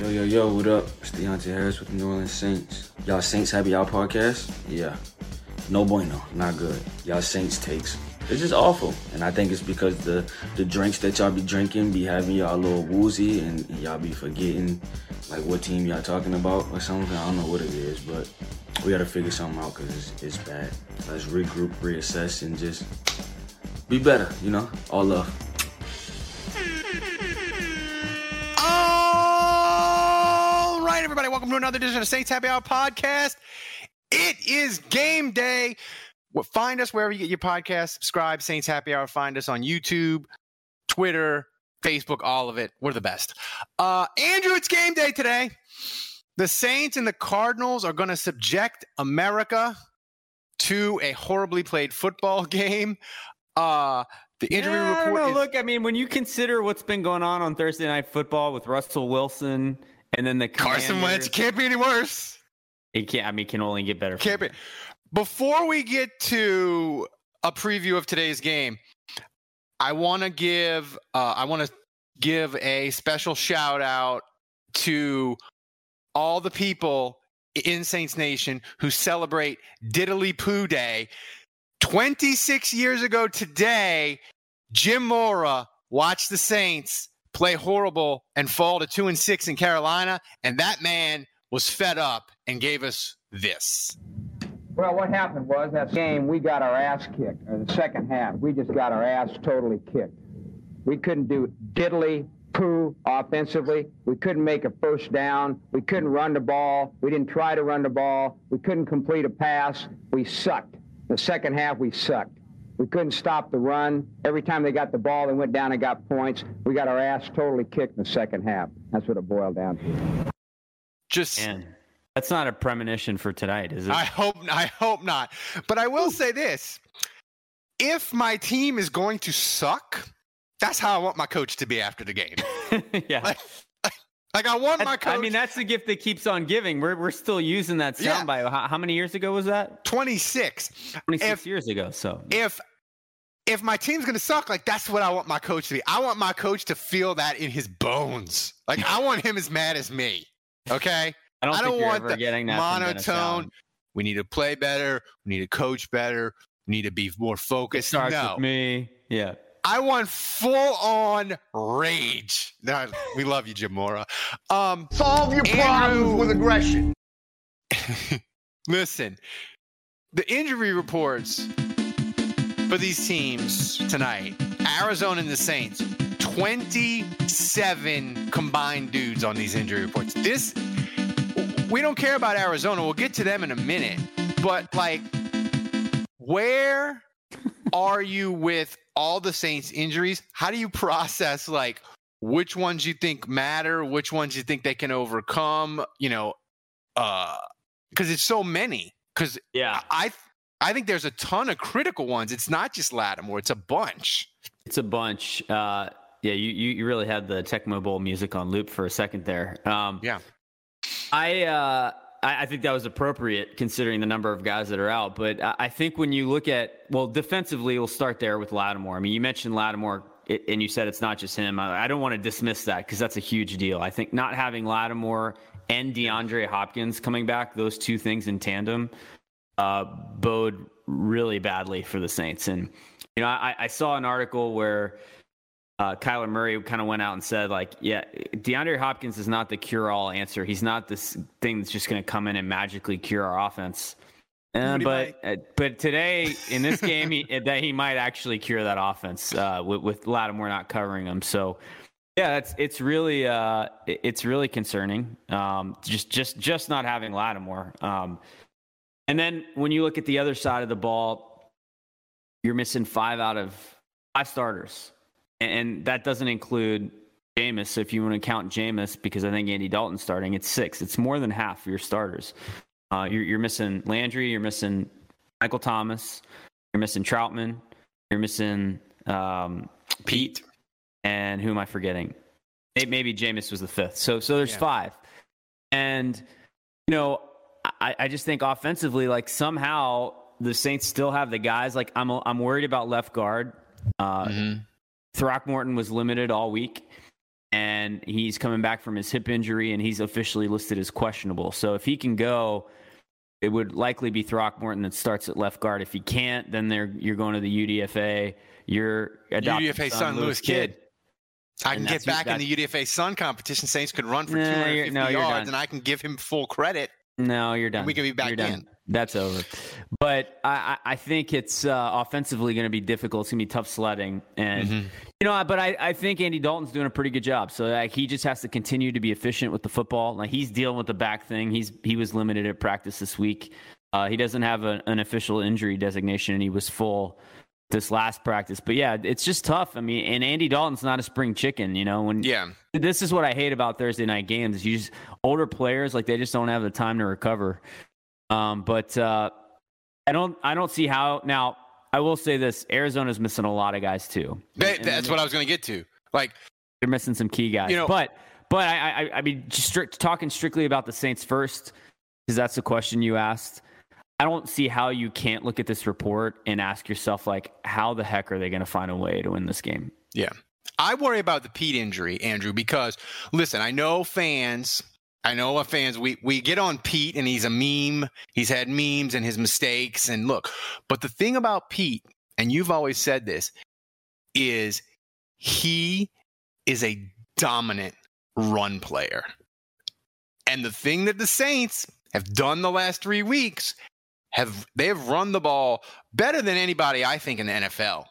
Yo, what up? It's Deontay Harris with the New Orleans Saints. Y'all Saints Happy Hour podcast? Yeah. No bueno, not good. Y'all Saints takes. It's just awful. And I think it's because the drinks that y'all be drinking be having y'all a little woozy and y'all be forgetting like what team y'all talking about or something. I don't know what it is, but we got to figure something out because it's bad. Let's regroup, reassess, and just be better, you know? All love. All right, everybody. Welcome to another edition of Saints Happy Hour podcast. It is game day. Find us wherever you get your podcast. Subscribe, Saints Happy Hour. Find us on YouTube, Twitter, Facebook, all of it. We're the best. Andrew, it's game day today. The Saints and the Cardinals are going to subject America to a horribly played football game. The injury report. Look, I mean, when you consider what's been going on Thursday Night Football with Russell Wilson and then the Carson Wentz, can't be any worse. It can't. I mean, can only get better. Can't be. Before we get to a preview of today's game, I want to give a special shout out to all the people in Saints Nation who celebrate Diddly Poo Day. 26 years ago today, Jim Mora watched the Saints play horrible and fall to 2-6 in Carolina, and that man was fed up and gave us this. Well, what happened was that game, we got our ass kicked. Or the second half, we just got our ass totally kicked. We couldn't do diddly poo offensively. We couldn't make a first down. We couldn't run the ball. We didn't try to run the ball. We couldn't complete a pass. We sucked. The second half, we sucked. We couldn't stop the run. Every time they got the ball, they went down and got points. We got our ass totally kicked in the second half. That's what it boiled down to. That's not a premonition for tonight, is it? I hope not. But I will say this. If my team is going to suck, that's how I want my coach to be after the game. Yeah. Like I want my coach. I mean, that's the gift that keeps on giving. We're still using that soundbite. Yeah. How many years ago was that? 26 years ago. So if my team's going to suck, like that's what I want my coach to be. I want my coach to feel that in his bones. Like I want him as mad as me. Okay? I don't want the monotone. We need to play better. We need to coach better. We need to be more focused. It starts with me. Yeah. I want full-on rage. We love you, Jim Mora. Solve your problems with aggression. Listen, the injury reports for these teams tonight, Arizona and the Saints, 27 combined dudes on these injury reports. We don't care about Arizona. We'll get to them in a minute. But, like, where are you with all the Saints injuries? How do you process, like, which ones you think matter, which ones you think they can overcome, because it's so many. Because I think there's a ton of critical ones. It's not just Lattimore. It's a bunch. You really had the Tecmo Bowl music on loop for a second there. I think that was appropriate considering the number of guys that are out. But I think when you look at, well, defensively, we'll start there with Lattimore. I mean, you mentioned Lattimore and you said it's not just him. I don't want to dismiss that because that's a huge deal. I think not having Lattimore and DeAndre Hopkins coming back, those two things in tandem, bode really badly for the Saints. And, you know, I saw an article where Kyler Murray kind of went out and said, like, yeah, DeAndre Hopkins is not the cure-all answer. He's not this thing that's just going to come in and magically cure our offense. But today, in this game, he might actually cure that offense with Lattimore not covering him. So, yeah, it's really concerning, just not having Lattimore. And then when you look at the other side of the ball, you're missing five starters. And that doesn't include Jameis. So if you want to count Jameis, because I think Andy Dalton's starting, it's six. It's more than half of your starters. You're missing Landry. You're missing Michael Thomas. You're missing Troutman. You're missing Pete. And who am I forgetting? Maybe Jameis was the fifth. So there's five. And, you know, I just think offensively, like, somehow the Saints still have the guys. Like, I'm worried about left guard. Throckmorton was limited all week, and he's coming back from his hip injury, and he's officially listed as questionable. So if he can go, it would likely be Throckmorton that starts at left guard. If he can't, then you're going to the UDFA. Your UDFA son, Lewis Kidd. I can get back in the UDFA son competition. Saints could run for 250 yards, and I can give him full credit. No, you're done. We can be back in. That's over. But I think it's offensively going to be difficult. It's going to be tough sledding. And, you know, but I think Andy Dalton's doing a pretty good job. So, like, he just has to continue to be efficient with the football. Like, he's dealing with the back thing. He was limited at practice this week. He doesn't have an official injury designation, and he was full this last practice. But, yeah, it's just tough. I mean, and Andy Dalton's not a spring chicken, you know. This is what I hate about Thursday night games. Is older players, like, they just don't have the time to recover. But I don't see how. Now, I will say this: Arizona's missing a lot of guys too. That's what I was going to get to. Like, they're missing some key guys. You know, but I mean, talking strictly about the Saints first, because that's the question you asked. I don't see how you can't look at this report and ask yourself, like, how the heck are they going to find a way to win this game? Yeah, I worry about the Pete injury, Andrew, because listen, I know our fans, we get on Pete, and he's a meme. He's had memes and his mistakes. And look, but the thing about Pete, and you've always said this, is he is a dominant run player. And the thing that the Saints have done the last 3 weeks, they have run the ball better than anybody, I think, in the NFL.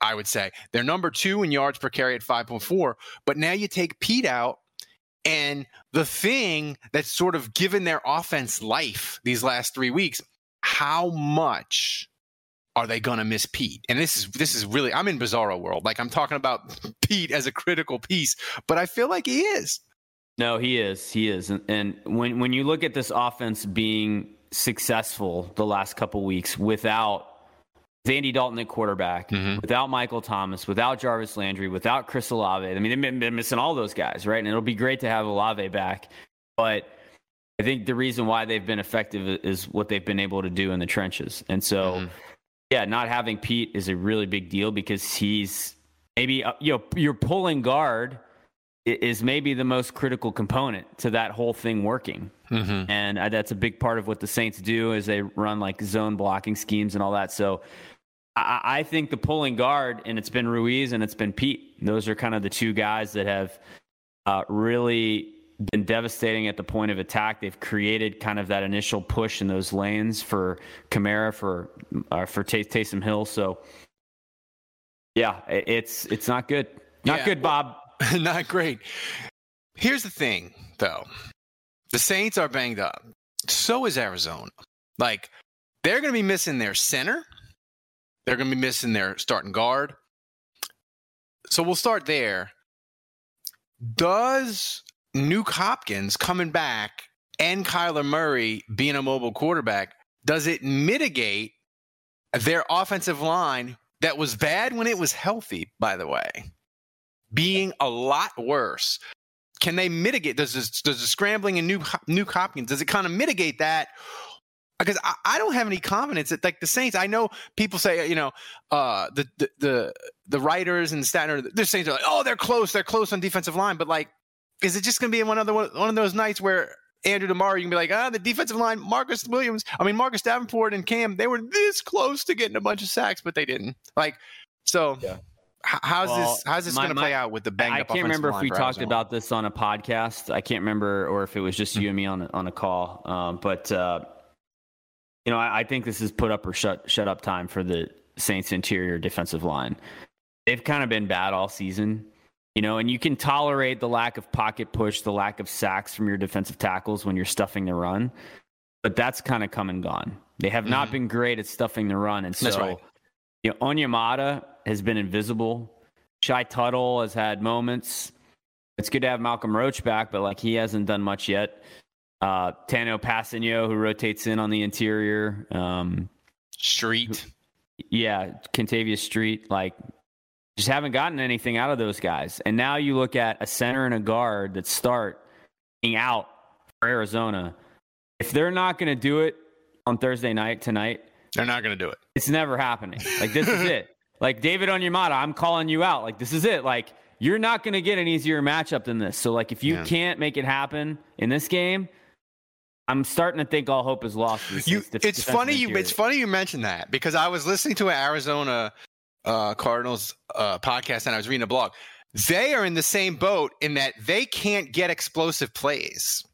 I would say they're number 2 in yards per carry at 5.4. But now you take Pete out, and the thing that's sort of given their offense life these last 3 weeks, how much are they going to miss Pete? And this is really, I'm in bizarro world. Like, I'm talking about Pete as a critical piece, but I feel like he is. No, he is. He is. And when you look at this offense being successful the last couple weeks without Andy Dalton at quarterback, without Michael Thomas, without Jarvis Landry, without Chris Olave. I mean, they've been missing all those guys, right? And it'll be great to have Olave back. But I think the reason why they've been effective is what they've been able to do in the trenches. And so, not having Pete is a really big deal, because he's maybe, you know, your pulling guard is maybe the most critical component to that whole thing working. And that's a big part of what the Saints do, is they run, like, zone blocking schemes and all that. So I think the pulling guard, and it's been Ruiz and it's been Pete. Those are kind of the two guys that have really been devastating at the point of attack. They've created kind of that initial push in those lanes for Kamara, for Taysom Hill. So, yeah, it's not good. Not good, Bob. Not great. Here's the thing, though. The Saints are banged up. So is Arizona. Like, they're going to be missing their center. They're going to be missing their starting guard. So we'll start there. Does Nuk Hopkins coming back and Kyler Murray being a mobile quarterback, does it mitigate their offensive line that was bad when it was healthy, by the way, being a lot worse? Can they mitigate? Does the scrambling and Nuk Hopkins, does it kind of mitigate that? Because I don't have any confidence that, like, the Saints, I know people say, you know, the writers and the Saints are like, oh, they're close on defensive line. But, like, is it just going to be one of those nights where, Andrew, tomorrow you can be like, the defensive line, Marcus Davenport and Cam, they were this close to getting a bunch of sacks, but they didn't. Like, so. Yeah. How's this going to play out with the banged up offensive line? I can't remember if we talked about this on a podcast. I can't remember, or if it was just you and me on a call. But you know, I think this is put up or shut up time for the Saints' interior defensive line. They've kind of been bad all season, you know. And you can tolerate the lack of pocket push, the lack of sacks from your defensive tackles when you're stuffing the run, but that's kind of come and gone. They have not been great at stuffing the run, and so that's right. You know, Onyemata has been invisible. Shy Tuttle has had moments. It's good to have Malcolm Roach back, but, like, he hasn't done much yet. Tano Passigno, who rotates in on the interior. Street. Contavius Street. Like, just haven't gotten anything out of those guys. And now you look at a center and a guard that start out for Arizona. If they're not going to do it on Thursday night tonight, they're not going to do it. It's never happening. Like, this is it. Like, David Onyemata, I'm calling you out. Like, this is it. Like, you're not going to get an easier matchup than this. So, like, if you can't make it happen in this game, I'm starting to think all hope is lost. It's funny you mentioned that, because I was listening to an Arizona Cardinals podcast, and I was reading a blog. They are in the same boat in that they can't get explosive plays.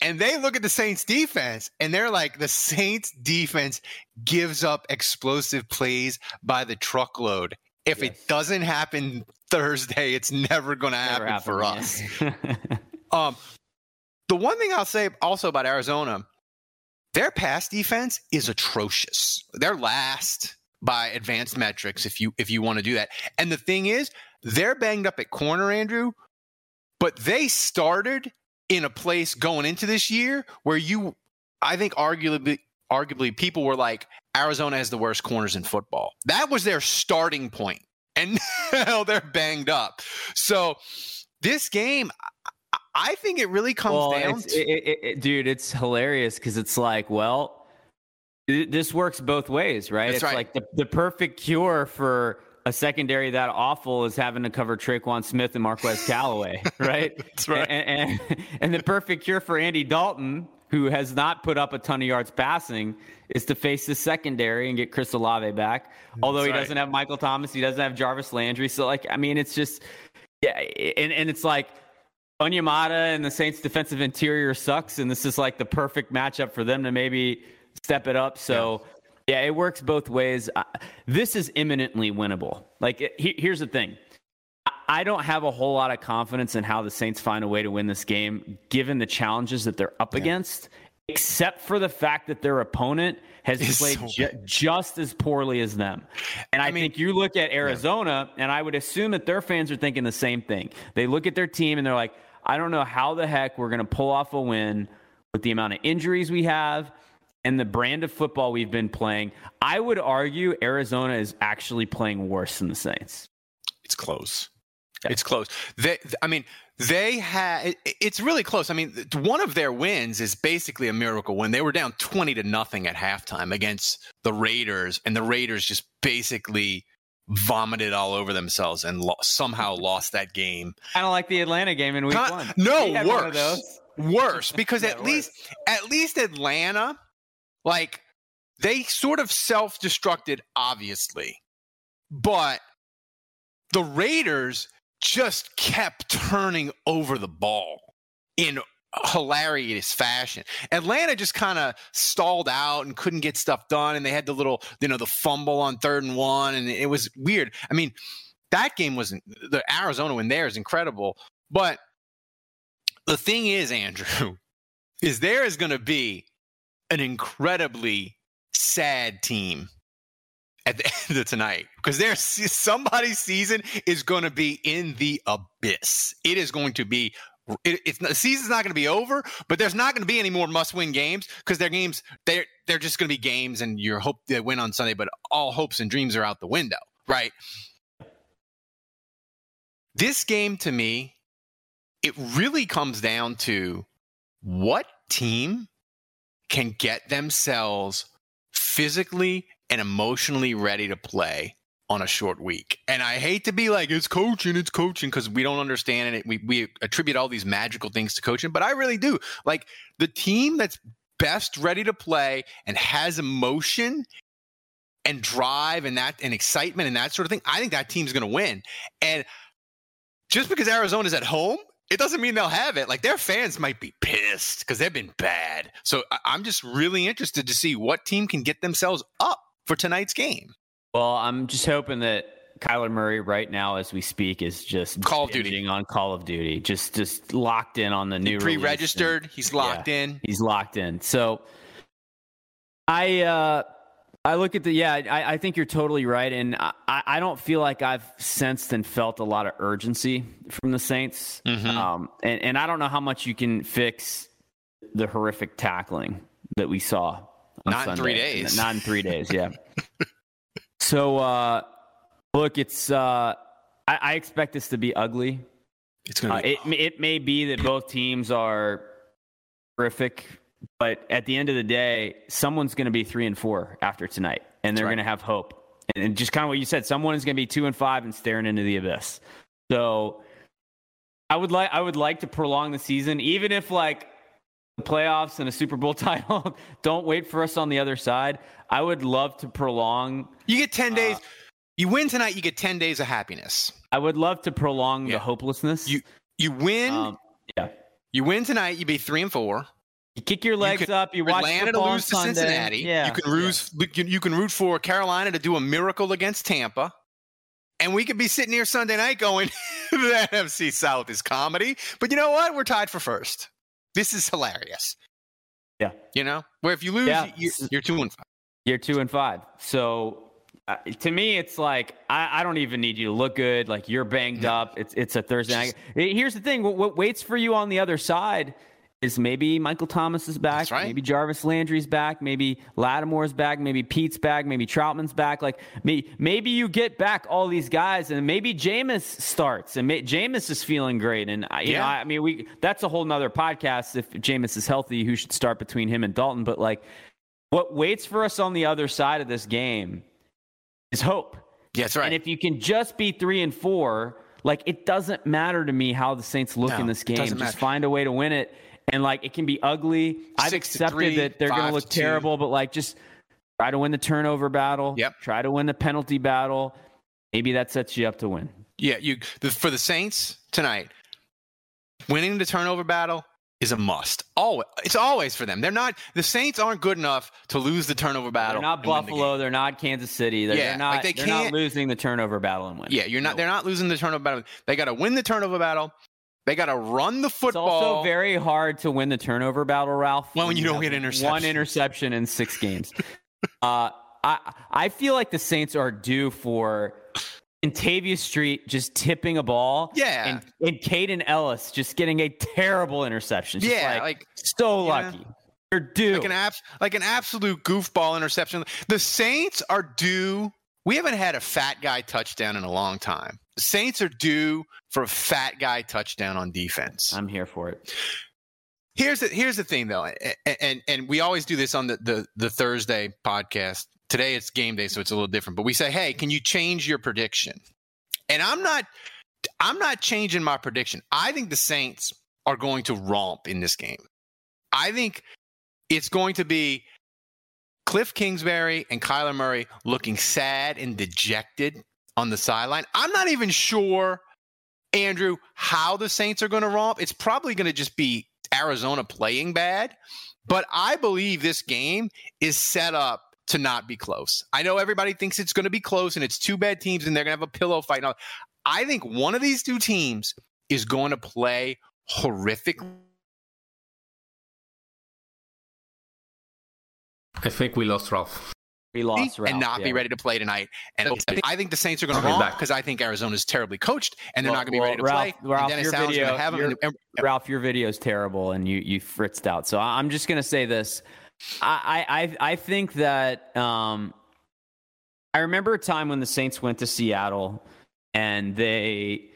And they look at the Saints defense, and they're like, the Saints defense gives up explosive plays by the truckload. If it doesn't happen Thursday, it's never going to happen for us. The one thing I'll say also about Arizona, their pass defense is atrocious. They're last by advanced metrics, if you want to do that. And the thing is, they're banged up at corner, Andrew, but they started in a place going into this year where I think arguably people were like, Arizona has the worst corners in football. That was their starting point. And now they're banged up. So this game, I think it really comes down to... Dude, it's hilarious because it's like, this works both ways, right? Like the perfect cure for a secondary that awful is having to cover Traquan Smith and Marquez Callaway, right? That's right. And the perfect cure for Andy Dalton, who has not put up a ton of yards passing, is to face the secondary and get Chris Olave back. Although he doesn't have Michael Thomas, he doesn't have Jarvis Landry. So, like, I mean, it's just, and it's like Onyemata and the Saints' defensive interior sucks, and this is like the perfect matchup for them to maybe step it up. So. Yeah, it works both ways. This is imminently winnable. Like, here's the thing. I don't have a whole lot of confidence in how the Saints find a way to win this game, given the challenges that they're up against, except for the fact that their opponent has played just as poorly as them. And I think you look at Arizona, and I would assume that their fans are thinking the same thing. They look at their team, and they're like, I don't know how the heck we're going to pull off a win with the amount of injuries we have and the brand of football we've been playing. I would argue Arizona is actually playing worse than the Saints. It's close. Okay. It's close. It's really close. I mean, one of their wins is basically a miracle win. They were down 20-0 at halftime against the Raiders, and the Raiders just basically vomited all over themselves and somehow lost that game. Kind of like the Atlanta game in week one. No, worse. Because at least Atlanta, like, they sort of self-destructed, obviously, but the Raiders just kept turning over the ball in hilarious fashion. Atlanta just kind of stalled out and couldn't get stuff done, and they had the little, the fumble on 3rd and 1, and it was weird. I mean, that game wasn't – the Arizona win there is incredible, but the thing is, Andrew, is there is going to be an incredibly sad team at the end of tonight, because somebody's season is going to be in the abyss. It is going to be, the season's not going to be over, but there's not going to be any more must-win games, because they're just going to be games, and you hope they win on Sunday, but all hopes and dreams are out the window, right? This game, to me, it really comes down to what team can get themselves physically and emotionally ready to play on a short week. And I hate to be like, it's coaching, because we don't understand it. We attribute all these magical things to coaching, but I really do. Like, the team that's best ready to play and has emotion and drive and excitement and that sort of thing, I think that team's going to win. And just because Arizona's at home, it doesn't mean they'll have it. Like, their fans might be pissed because they've been bad. So I'm just really interested to see what team can get themselves up for tonight's game. Well, I'm just hoping that Kyler Murray right now, as we speak, is just on Call of Duty, just locked in on the new pre-registered. He's locked in. He's locked in. So I look at I think you're totally right. And I don't feel like I've sensed and felt a lot of urgency from the Saints. Mm-hmm. And I don't know how much you can fix the horrific tackling that we saw on Sunday. Not in 3 days. Not in 3 days, yeah. So, look, it's I expect this to be ugly. It's gonna be it may be that both teams are horrific, but at the end of the day, someone's going to be 3-4 after tonight, and they're going to have hope. And just kind of what you said, someone is going to be 2-5 and staring into the abyss. So I would like to prolong the season, even if like the playoffs and a Super Bowl title don't wait for us on the other side. I would love to prolong. You get 10 days. You win tonight, you get 10 days of happiness. I would love to prolong the hopelessness. You win. You win tonight, you be 3-4. You kick your legs up. You watch Atlanta football to lose Sunday. To Cincinnati. Yeah. You can root for Carolina to do a miracle against Tampa. And we could be sitting here Sunday night going, the NFC South is comedy. But you know what? We're tied for first. This is hilarious. Yeah. You know, where if you lose, you're 2-5. You're 2-5. So to me, it's like, I don't even need you to look good. Like, you're banged up. It's a Thursday night. Here's the thing. What waits for you on the other side is maybe Michael Thomas is back. Right. Maybe Jarvis Landry's back. Maybe Lattimore's back. Maybe Pete's back. Maybe Troutman's back. Like maybe you get back all these guys, and maybe Jameis starts, and Jameis is feeling great. And you know, I mean, that's a whole nother podcast. If Jameis is healthy, who should start between him and Dalton? But like, what waits for us on the other side of this game is hope. Yeah, that's right. And if you can just be 3-4, like it doesn't matter to me how the Saints look in this game. Just find a way to win it. And, like, it can be ugly. I've accepted that they're going to look terrible, but, like, just try to win the turnover battle. Yep. Try to win the penalty battle. Maybe that sets you up to win. Yeah, for the Saints tonight, winning the turnover battle is a must. Always, it's always for them. The Saints aren't good enough to lose the turnover battle. They're not Buffalo. They're not Kansas City. They're not losing the turnover battle and win. Yeah, they're not losing the turnover battle. They got to win the turnover battle. They got to run the football. It's also very hard to win the turnover battle, Ralph. Well, when you don't get interception. One interception in 6 games. I feel like the Saints are due for Contavius Street just tipping a ball. Yeah. And Caden Ellis just getting a terrible interception. Just so lucky. Yeah. They're due. Like an absolute goofball interception. The Saints are due. We haven't had a fat guy touchdown in a long time. Saints are due for a fat guy touchdown on defense. I'm here for it. Here's the thing, though, and we always do this on the Thursday podcast. Today it's game day, so it's a little different. But we say, hey, can you change your prediction? And I'm not changing my prediction. I think the Saints are going to romp in this game. I think it's going to be Cliff Kingsbury and Kyler Murray looking sad and dejected on the sideline. I'm not even sure, Andrew, how the Saints are going to romp. It's probably going to just be Arizona playing bad, but I believe this game is set up to not be close. I know everybody thinks it's going to be close and it's two bad teams and they're going to have a pillow fight. Now, I think one of these two teams is going to play horrific. I think we lost Ralph. And not be ready to play tonight. And I think the Saints are going to romp because I think Arizona's terribly coached and they're not going to be ready to play. Ralph, your video is terrible and you fritzed out. So I'm just going to say this. I think that I remember a time when the Saints went to Seattle and they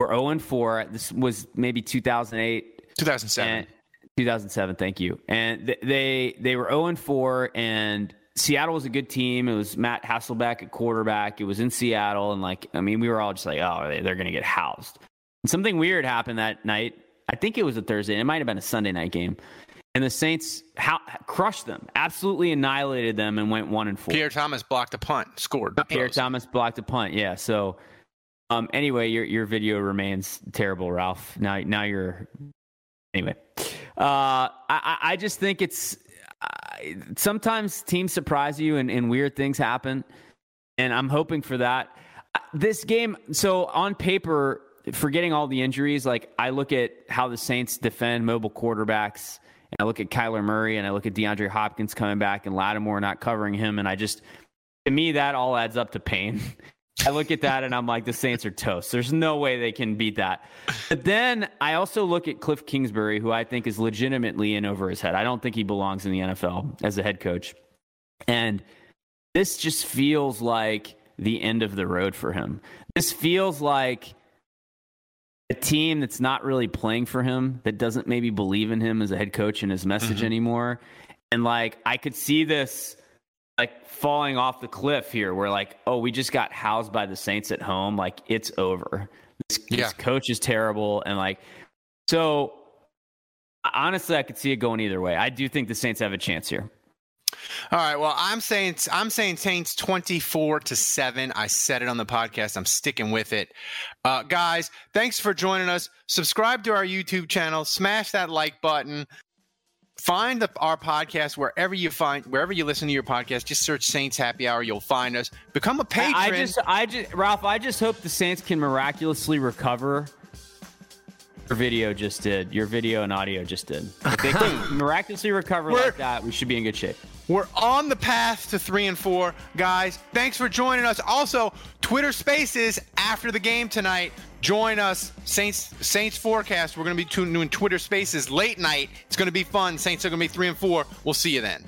were 0-4. This was maybe 2008. 2007. Thank you. And they were 0-4 and Seattle was a good team. It was Matt Hasselbeck at quarterback. It was in Seattle. And like, I mean, we were all just like, oh, they're going to get housed. And something weird happened that night. I think it was a Thursday. It might've been a Sunday night game. And the Saints crushed them, absolutely annihilated them and went 1-4. Pierre Thomas blocked a punt, scored. Yeah. So anyway, your video remains terrible, Ralph. Now you're, anyway. I just think it's, sometimes teams surprise you and weird things happen. And I'm hoping for that. This game, so on paper, forgetting all the injuries, like I look at how the Saints defend mobile quarterbacks. And I look at Kyler Murray and I look at DeAndre Hopkins coming back and Lattimore not covering him. And to me, that all adds up to pain. I look at that and I'm like, the Saints are toast. There's no way they can beat that. But then I also look at Cliff Kingsbury, who I think is legitimately in over his head. I don't think he belongs in the NFL as a head coach. And this just feels like the end of the road for him. This feels like a team that's not really playing for him, that doesn't maybe believe in him as a head coach and his message anymore. And like, I could see this like falling off the cliff here, where like, oh, we just got housed by the Saints at home. Like, it's over. This coach is terrible. And like, so honestly, I could see it going either way. I do think the Saints have a chance here. All right. Well, I'm saying Saints 24-7. I said it on the podcast. I'm sticking with it. Guys, thanks for joining us. Subscribe to our YouTube channel. Smash that like button. Find our podcast wherever you listen to your podcast. Just search Saints Happy Hour. You'll find us. Become a patron. Ralph, I just hope the Saints can miraculously recover. Your video and audio just did. If they can miraculously recover like that, we should be in good shape. We're on the path to 3-4, guys. Thanks for joining us. Also, Twitter Spaces after the game tonight. Join us, Saints Forecast. We're going to be doing Twitter Spaces late night. It's going to be fun. Saints are going to be 3-4. We'll see you then.